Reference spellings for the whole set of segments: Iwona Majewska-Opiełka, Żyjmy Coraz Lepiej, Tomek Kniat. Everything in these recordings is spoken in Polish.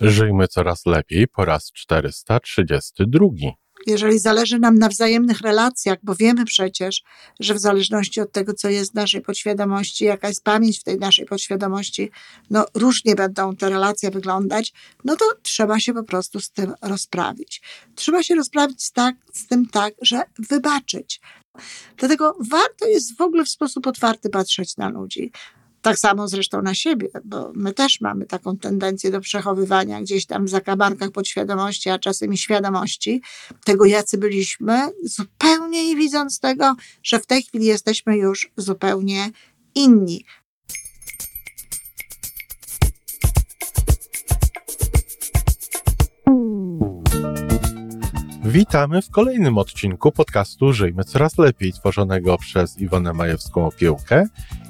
Żyjmy coraz lepiej po raz 432. Jeżeli zależy nam na wzajemnych relacjach, bo wiemy przecież, że w zależności od tego, co jest w naszej podświadomości, jaka jest pamięć w tej naszej podświadomości, różnie będą te relacje wyglądać, to trzeba się po prostu z tym rozprawić. Trzeba się rozprawić z tym tak, że wybaczyć. Dlatego warto jest w ogóle w sposób otwarty patrzeć na ludzi. Tak samo zresztą na siebie, bo my też mamy taką tendencję do przechowywania gdzieś tam w zakamarkach podświadomości, a czasem i świadomości tego, jacy byliśmy, zupełnie nie widząc tego, że w tej chwili jesteśmy już zupełnie inni. Witamy w kolejnym odcinku podcastu Żyjmy Coraz Lepiej, tworzonego przez Iwonę Majewską-Opiełkę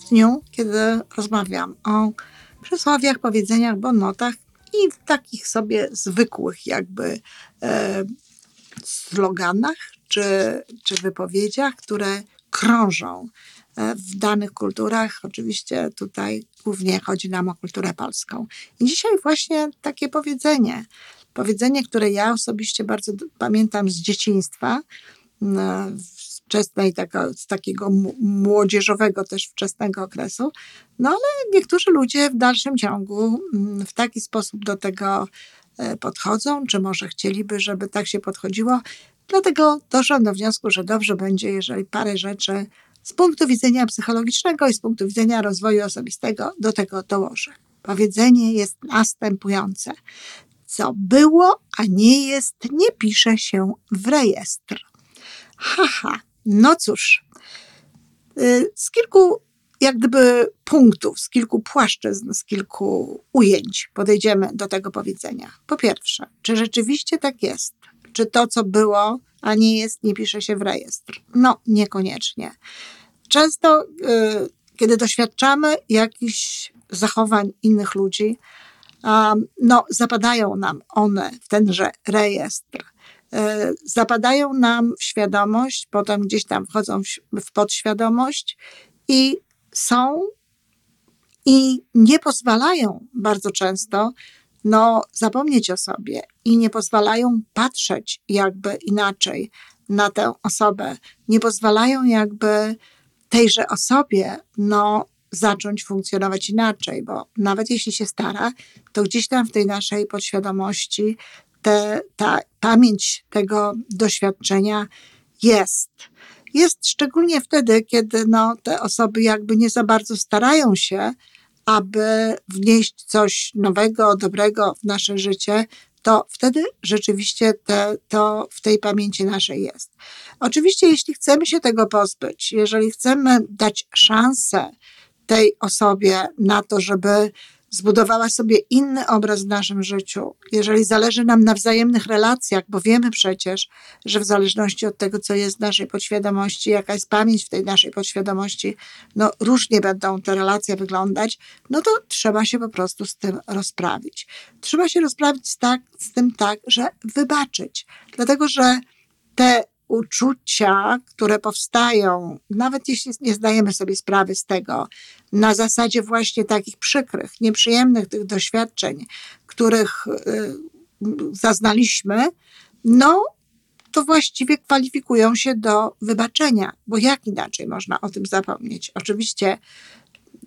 w dniu, kiedy rozmawiam o przysłowiach, powiedzeniach, bonnotach i w takich sobie zwykłych jakby sloganach czy wypowiedziach, które krążą w danych kulturach. Oczywiście tutaj głównie chodzi nam o kulturę polską. I dzisiaj właśnie takie powiedzenie, które ja osobiście bardzo pamiętam z dzieciństwa, wczesnej, z takiego młodzieżowego też wczesnego okresu, ale niektórzy ludzie w dalszym ciągu w taki sposób do tego podchodzą, czy może chcieliby, żeby tak się podchodziło, dlatego doszłam do wniosku, że dobrze będzie, jeżeli parę rzeczy z punktu widzenia psychologicznego i z punktu widzenia rozwoju osobistego do tego dołożę. Powiedzenie jest następujące. Co było, a nie jest, nie pisze się w rejestr. Haha, cóż, z kilku punktów, z kilku płaszczyzn, z kilku ujęć podejdziemy do tego powiedzenia. Po pierwsze, czy rzeczywiście tak jest? Czy to, co było, a nie jest, nie pisze się w rejestr? Niekoniecznie. Często, kiedy doświadczamy jakichś zachowań innych ludzi, zapadają nam one w tenże rejestr. Zapadają nam w świadomość, potem gdzieś tam wchodzą w podświadomość i są i nie pozwalają bardzo często zapomnieć o sobie i nie pozwalają patrzeć inaczej na tę osobę. Nie pozwalają tejże osobie zacząć funkcjonować inaczej, bo nawet jeśli się stara, to gdzieś tam w tej naszej podświadomości ta pamięć tego doświadczenia jest. Jest szczególnie wtedy, kiedy te osoby nie za bardzo starają się, aby wnieść coś nowego, dobrego w nasze życie, to wtedy rzeczywiście to w tej pamięci naszej jest. Oczywiście, jeśli chcemy się tego pozbyć, jeżeli chcemy dać szansę tej osobie na to, żeby zbudowała sobie inny obraz w naszym życiu, jeżeli zależy nam na wzajemnych relacjach, bo wiemy przecież, że w zależności od tego, co jest w naszej podświadomości, jaka jest pamięć w tej naszej podświadomości, różnie będą te relacje wyglądać, to trzeba się po prostu z tym rozprawić. Trzeba się rozprawić z tym tak, że wybaczyć. Dlatego, że te uczucia, które powstają, nawet jeśli nie zdajemy sobie sprawy z tego, na zasadzie właśnie takich przykrych, nieprzyjemnych tych doświadczeń, których zaznaliśmy, to właściwie kwalifikują się do wybaczenia, bo jak inaczej można o tym zapomnieć? Oczywiście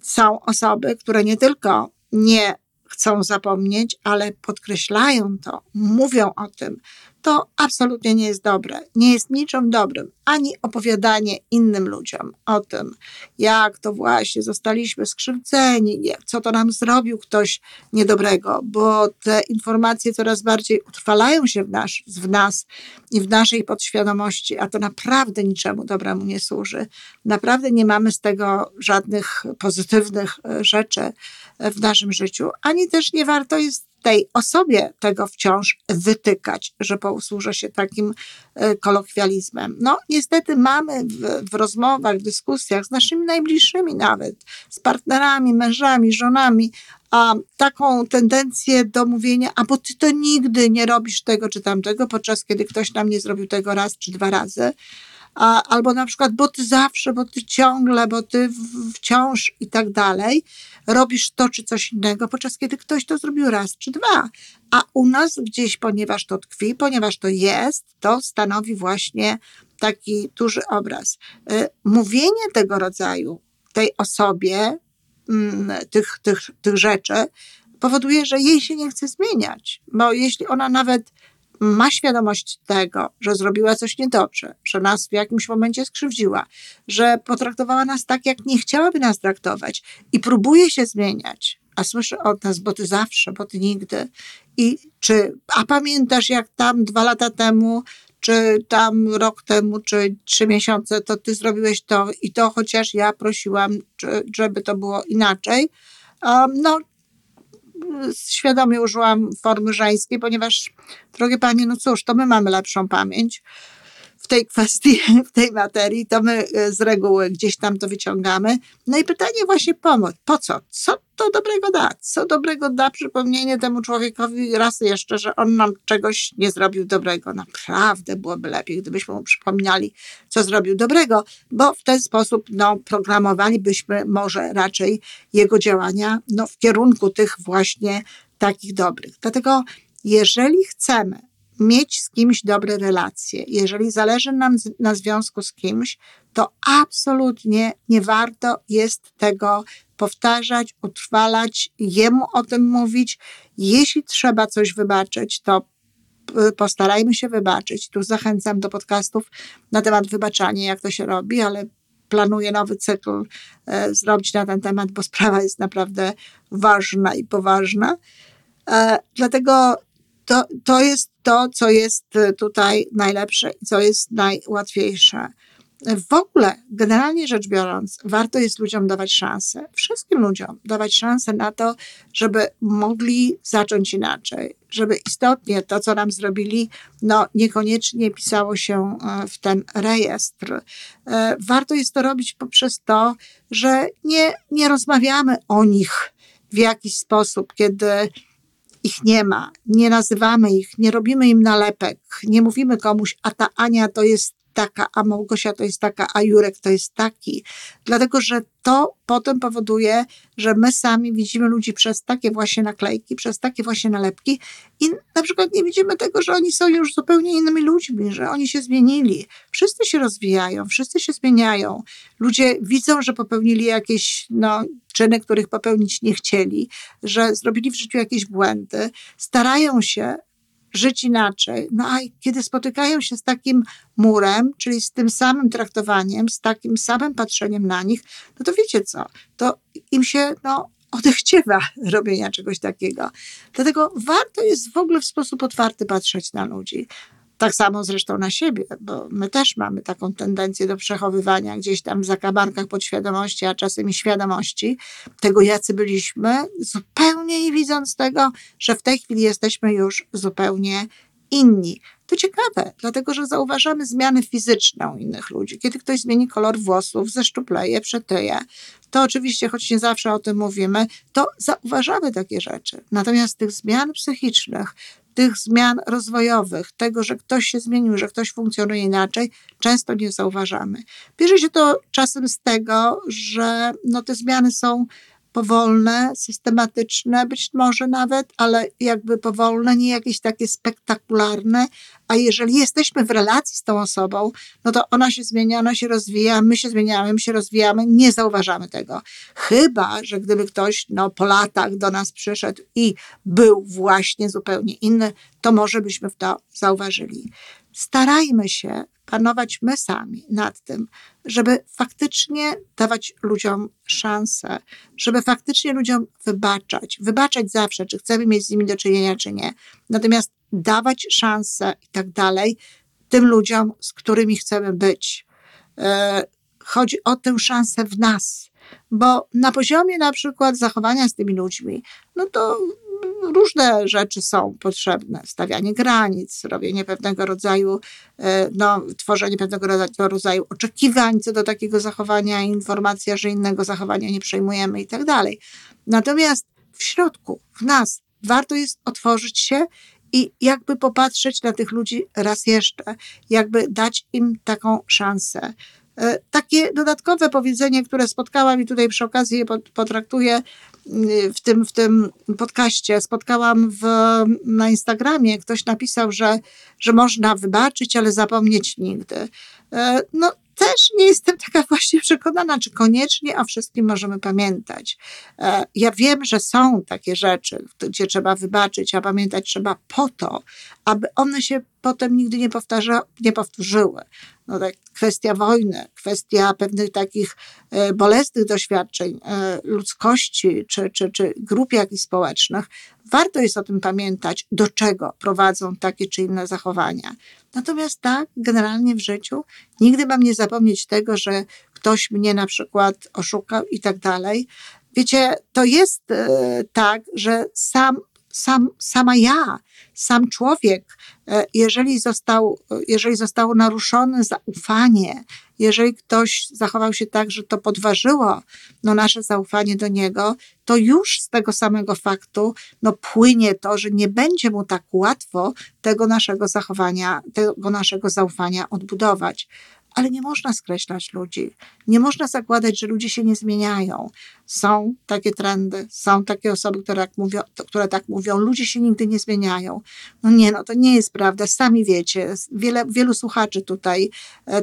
są osoby, które nie tylko nie chcą zapomnieć, ale podkreślają to, mówią o tym. To absolutnie nie jest dobre. Nie jest niczym dobrym, ani opowiadanie innym ludziom o tym, jak to właśnie zostaliśmy skrzywdzeni, co to nam zrobił ktoś niedobrego, bo te informacje coraz bardziej utrwalają się w nas i w naszej podświadomości, a to naprawdę niczemu dobremu nie służy. Naprawdę nie mamy z tego żadnych pozytywnych rzeczy w naszym życiu, ani też nie warto jest tej osobie tego wciąż wytykać, że posłużę się takim kolokwializmem. No niestety mamy w rozmowach, w dyskusjach z naszymi najbliższymi nawet, z partnerami, mężami, żonami, taką tendencję do mówienia, bo ty to nigdy nie robisz tego czy tamtego, podczas kiedy ktoś nam nie zrobił tego raz czy dwa razy. Albo na przykład, bo ty zawsze, bo ty ciągle, bo ty wciąż i tak dalej, robisz to czy coś innego, podczas kiedy ktoś to zrobił raz czy dwa. A u nas gdzieś, ponieważ to tkwi, ponieważ to jest, to stanowi właśnie taki duży obraz. Mówienie tego rodzaju tej osobie, tych rzeczy, powoduje, że jej się nie chce zmieniać, bo jeśli ona nawet ma świadomość tego, że zrobiła coś niedobrze, że nas w jakimś momencie skrzywdziła, że potraktowała nas tak, jak nie chciałaby nas traktować i próbuje się zmieniać, a słyszy od nas, bo ty zawsze, bo ty nigdy. A pamiętasz, jak tam 2 lata temu, czy tam rok temu, czy 3 miesiące, to ty zrobiłeś to i to, chociaż ja prosiłam, żeby to było inaczej. Świadomie użyłam formy żeńskiej, ponieważ, drogie panie, no cóż, to my mamy lepszą pamięć w tej kwestii, w tej materii, to my z reguły gdzieś tam to wyciągamy. No i pytanie właśnie po co? Co to dobrego da? Co dobrego da przypomnienie temu człowiekowi raz jeszcze, że on nam czegoś nie zrobił dobrego? Naprawdę byłoby lepiej, gdybyśmy mu przypomniali, co zrobił dobrego, bo w ten sposób programowalibyśmy może raczej jego działania w kierunku tych właśnie takich dobrych. Dlatego jeżeli chcemy mieć z kimś dobre relacje, jeżeli zależy nam na związku z kimś, to absolutnie nie warto jest tego powtarzać, utrwalać, jemu o tym mówić. Jeśli trzeba coś wybaczyć, to postarajmy się wybaczyć. Tu zachęcam do podcastów na temat wybaczania, jak to się robi, ale planuję nowy cykl zrobić na ten temat, bo sprawa jest naprawdę ważna i poważna. Dlatego to jest to, co jest tutaj najlepsze i co jest najłatwiejsze. W ogóle, generalnie rzecz biorąc, warto jest ludziom dawać szansę, wszystkim ludziom dawać szansę na to, żeby mogli zacząć inaczej, żeby istotnie to, co nam zrobili, niekoniecznie pisało się w ten rejestr. Warto jest to robić poprzez to, że nie rozmawiamy o nich w jakiś sposób, kiedy ich nie ma, nie nazywamy ich, nie robimy im nalepek, nie mówimy komuś, a ta Ania to jest taka, a Małgosia to jest taka, a Jurek to jest taki. Dlatego, że to potem powoduje, że my sami widzimy ludzi przez takie właśnie naklejki, przez takie właśnie nalepki i na przykład nie widzimy tego, że oni są już zupełnie innymi ludźmi, że oni się zmienili. Wszyscy się rozwijają, wszyscy się zmieniają. Ludzie widzą, że popełnili jakieś czyny, których popełnić nie chcieli, że zrobili w życiu jakieś błędy, starają się żyć inaczej. A kiedy spotykają się z takim murem, czyli z tym samym traktowaniem, z takim samym patrzeniem na nich, to wiecie co, to im się odechciewa robienia czegoś takiego. Dlatego warto jest w ogóle w sposób otwarty patrzeć na ludzi. Tak samo zresztą na siebie, bo my też mamy taką tendencję do przechowywania gdzieś tam w zakamarkach podświadomości, a czasem i świadomości tego, jacy byliśmy, zupełnie nie widząc tego, że w tej chwili jesteśmy już zupełnie inni. To ciekawe, dlatego że zauważamy zmianę fizyczną innych ludzi. Kiedy ktoś zmieni kolor włosów, zeszczupleje, przetyje, to oczywiście, choć nie zawsze o tym mówimy, to zauważamy takie rzeczy. Natomiast tych zmian psychicznych, tych zmian rozwojowych, tego, że ktoś się zmienił, że ktoś funkcjonuje inaczej, często nie zauważamy. Bierze się to czasem z tego, że te zmiany są powolne, systematyczne, być może nawet, ale jakby powolne, nie jakieś takie spektakularne, a jeżeli jesteśmy w relacji z tą osobą, to ona się zmienia, ona się rozwija, my się zmieniamy, my się rozwijamy, nie zauważamy tego. Chyba że gdyby ktoś po latach do nas przyszedł i był właśnie zupełnie inny, to może byśmy to zauważyli. Starajmy się panować my sami nad tym, żeby faktycznie dawać ludziom szansę, żeby faktycznie ludziom wybaczać. Wybaczać zawsze, czy chcemy mieć z nimi do czynienia, czy nie. Natomiast dawać szansę i tak dalej tym ludziom, z którymi chcemy być. Chodzi o tę szansę w nas, bo na poziomie na przykład zachowania z tymi ludźmi, to różne rzeczy są potrzebne. Stawianie granic, robienie pewnego rodzaju, tworzenie pewnego rodzaju oczekiwań co do takiego zachowania, informacja, że innego zachowania nie przejmujemy i tak dalej. Natomiast w środku, w nas, warto jest otworzyć się i jakby popatrzeć na tych ludzi raz jeszcze, jakby dać im taką szansę. Takie dodatkowe powiedzenie, które spotkałam i tutaj przy okazji je potraktuję w tym podcaście, spotkałam na Instagramie, ktoś napisał, że można wybaczyć, ale zapomnieć nigdy. Też nie jestem taka właśnie przekonana, czy koniecznie o wszystkim możemy pamiętać. Ja wiem, że są takie rzeczy, gdzie trzeba wybaczyć, a pamiętać trzeba po to, aby one się potem nigdy nie powtórzyły. Kwestia wojny, kwestia pewnych takich bolesnych doświadczeń ludzkości czy grup jakichś społecznych. Warto jest o tym pamiętać, do czego prowadzą takie czy inne zachowania. Natomiast tak, generalnie w życiu nigdy mam nie zapomnieć tego, że ktoś mnie na przykład oszukał i tak dalej. Wiecie, to jest tak, że sam człowiek, jeżeli zostało naruszone zaufanie, jeżeli ktoś zachował się tak, że to podważyło nasze zaufanie do niego, to już z tego samego faktu płynie to, że nie będzie mu tak łatwo tego naszego zaufania odbudować. Ale nie można skreślać ludzi. Nie można zakładać, że ludzie się nie zmieniają. Są takie trendy, są takie osoby, które tak mówią, ludzie się nigdy nie zmieniają. To nie jest prawda, sami wiecie. Wielu słuchaczy tutaj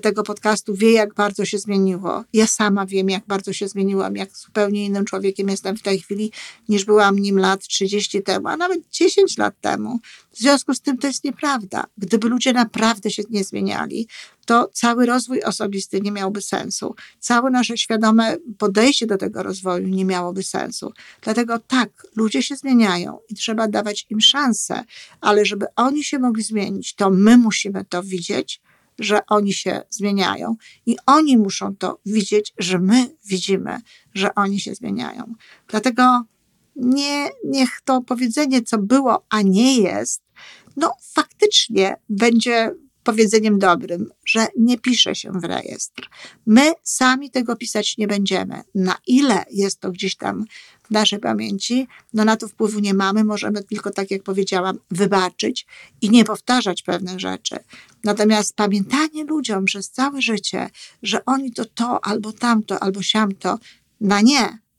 tego podcastu wie, jak bardzo się zmieniło. Ja sama wiem, jak bardzo się zmieniłam, jak zupełnie innym człowiekiem jestem w tej chwili, niż byłam nim lat 30 temu, a nawet 10 lat temu. W związku z tym to jest nieprawda. Gdyby ludzie naprawdę się nie zmieniali, to cały rozwój osobisty nie miałby sensu. Całe nasze świadome podejście do tego rozwoju nie miałoby sensu. Dlatego tak, ludzie się zmieniają i trzeba dawać im szansę, ale żeby oni się mogli zmienić, to my musimy to widzieć, że oni się zmieniają i oni muszą to widzieć, że my widzimy, że oni się zmieniają. Dlatego niech to powiedzenie, co było, a nie jest, faktycznie będzie powiedzeniem dobrym, że nie pisze się w rejestr. My sami tego pisać nie będziemy. Na ile jest to gdzieś tam w naszej pamięci, na to wpływu nie mamy, możemy tylko, tak jak powiedziałam, wybaczyć i nie powtarzać pewnych rzeczy. Natomiast pamiętanie ludziom przez całe życie, że oni to, albo tamto, albo siamto,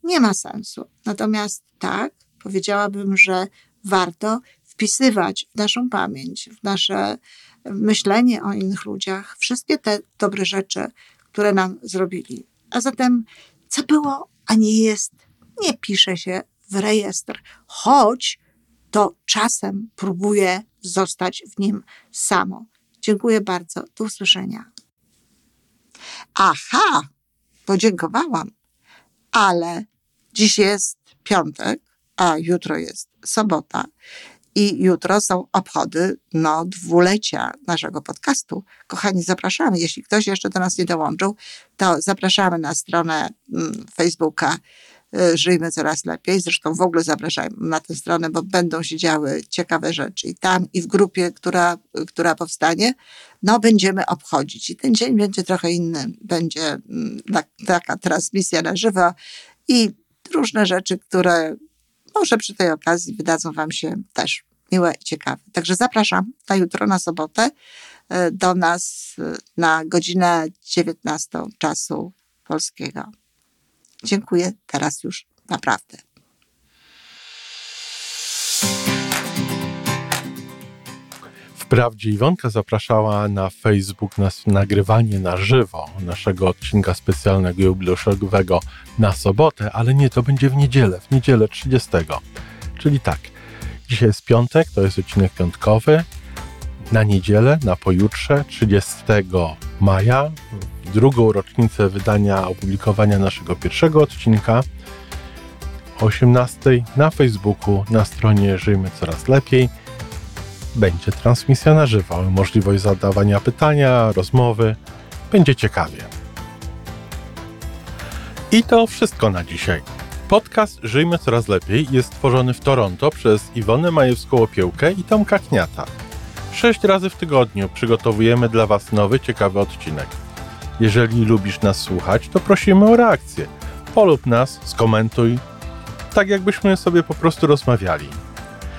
nie ma sensu. Natomiast tak, powiedziałabym, że warto wpisywać w naszą pamięć, w nasze myślenie o innych ludziach, wszystkie te dobre rzeczy, które nam zrobili. A zatem, co było, a nie jest, nie pisze się w rejestr, choć to czasem próbuje zostać w nim samo. Dziękuję bardzo, do usłyszenia. Aha, podziękowałam, ale dziś jest piątek, a jutro jest sobota. I jutro są obchody 2-lecia naszego podcastu. Kochani, zapraszamy. Jeśli ktoś jeszcze do nas nie dołączył, to zapraszamy na stronę Facebooka Żyjmy Coraz Lepiej. Zresztą w ogóle zapraszamy na tę stronę, bo będą się działy ciekawe rzeczy. I tam, i w grupie, która powstanie, będziemy obchodzić. I ten dzień będzie trochę inny. Będzie taka transmisja na żywo i różne rzeczy, które może przy tej okazji wydadzą wam się też miłe i ciekawe. Także zapraszam na jutro, na sobotę, do nas na godzinę 19 czasu polskiego. Dziękuję teraz już naprawdę. Wprawdzie Iwonka zapraszała na Facebook na nagrywanie na żywo naszego odcinka specjalnego jubileuszowego na sobotę, ale nie, to będzie w niedzielę 30. Czyli tak, dzisiaj jest piątek, to jest odcinek piątkowy, na niedzielę, na pojutrze, 30 maja, drugą rocznicę wydania, opublikowania naszego pierwszego odcinka, o 18 na Facebooku, na stronie Żyjmy Coraz Lepiej, będzie transmisja na żywo, możliwość zadawania pytania, rozmowy. Będzie ciekawie. I to wszystko na dzisiaj. Podcast Żyjmy Coraz Lepiej jest tworzony w Toronto przez Iwonę Majewską-Opiełkę i Tomka Kniata. 6 razy w tygodniu przygotowujemy dla Was nowy, ciekawy odcinek. Jeżeli lubisz nas słuchać, to prosimy o reakcję. Polub nas, skomentuj, tak jakbyśmy sobie po prostu rozmawiali.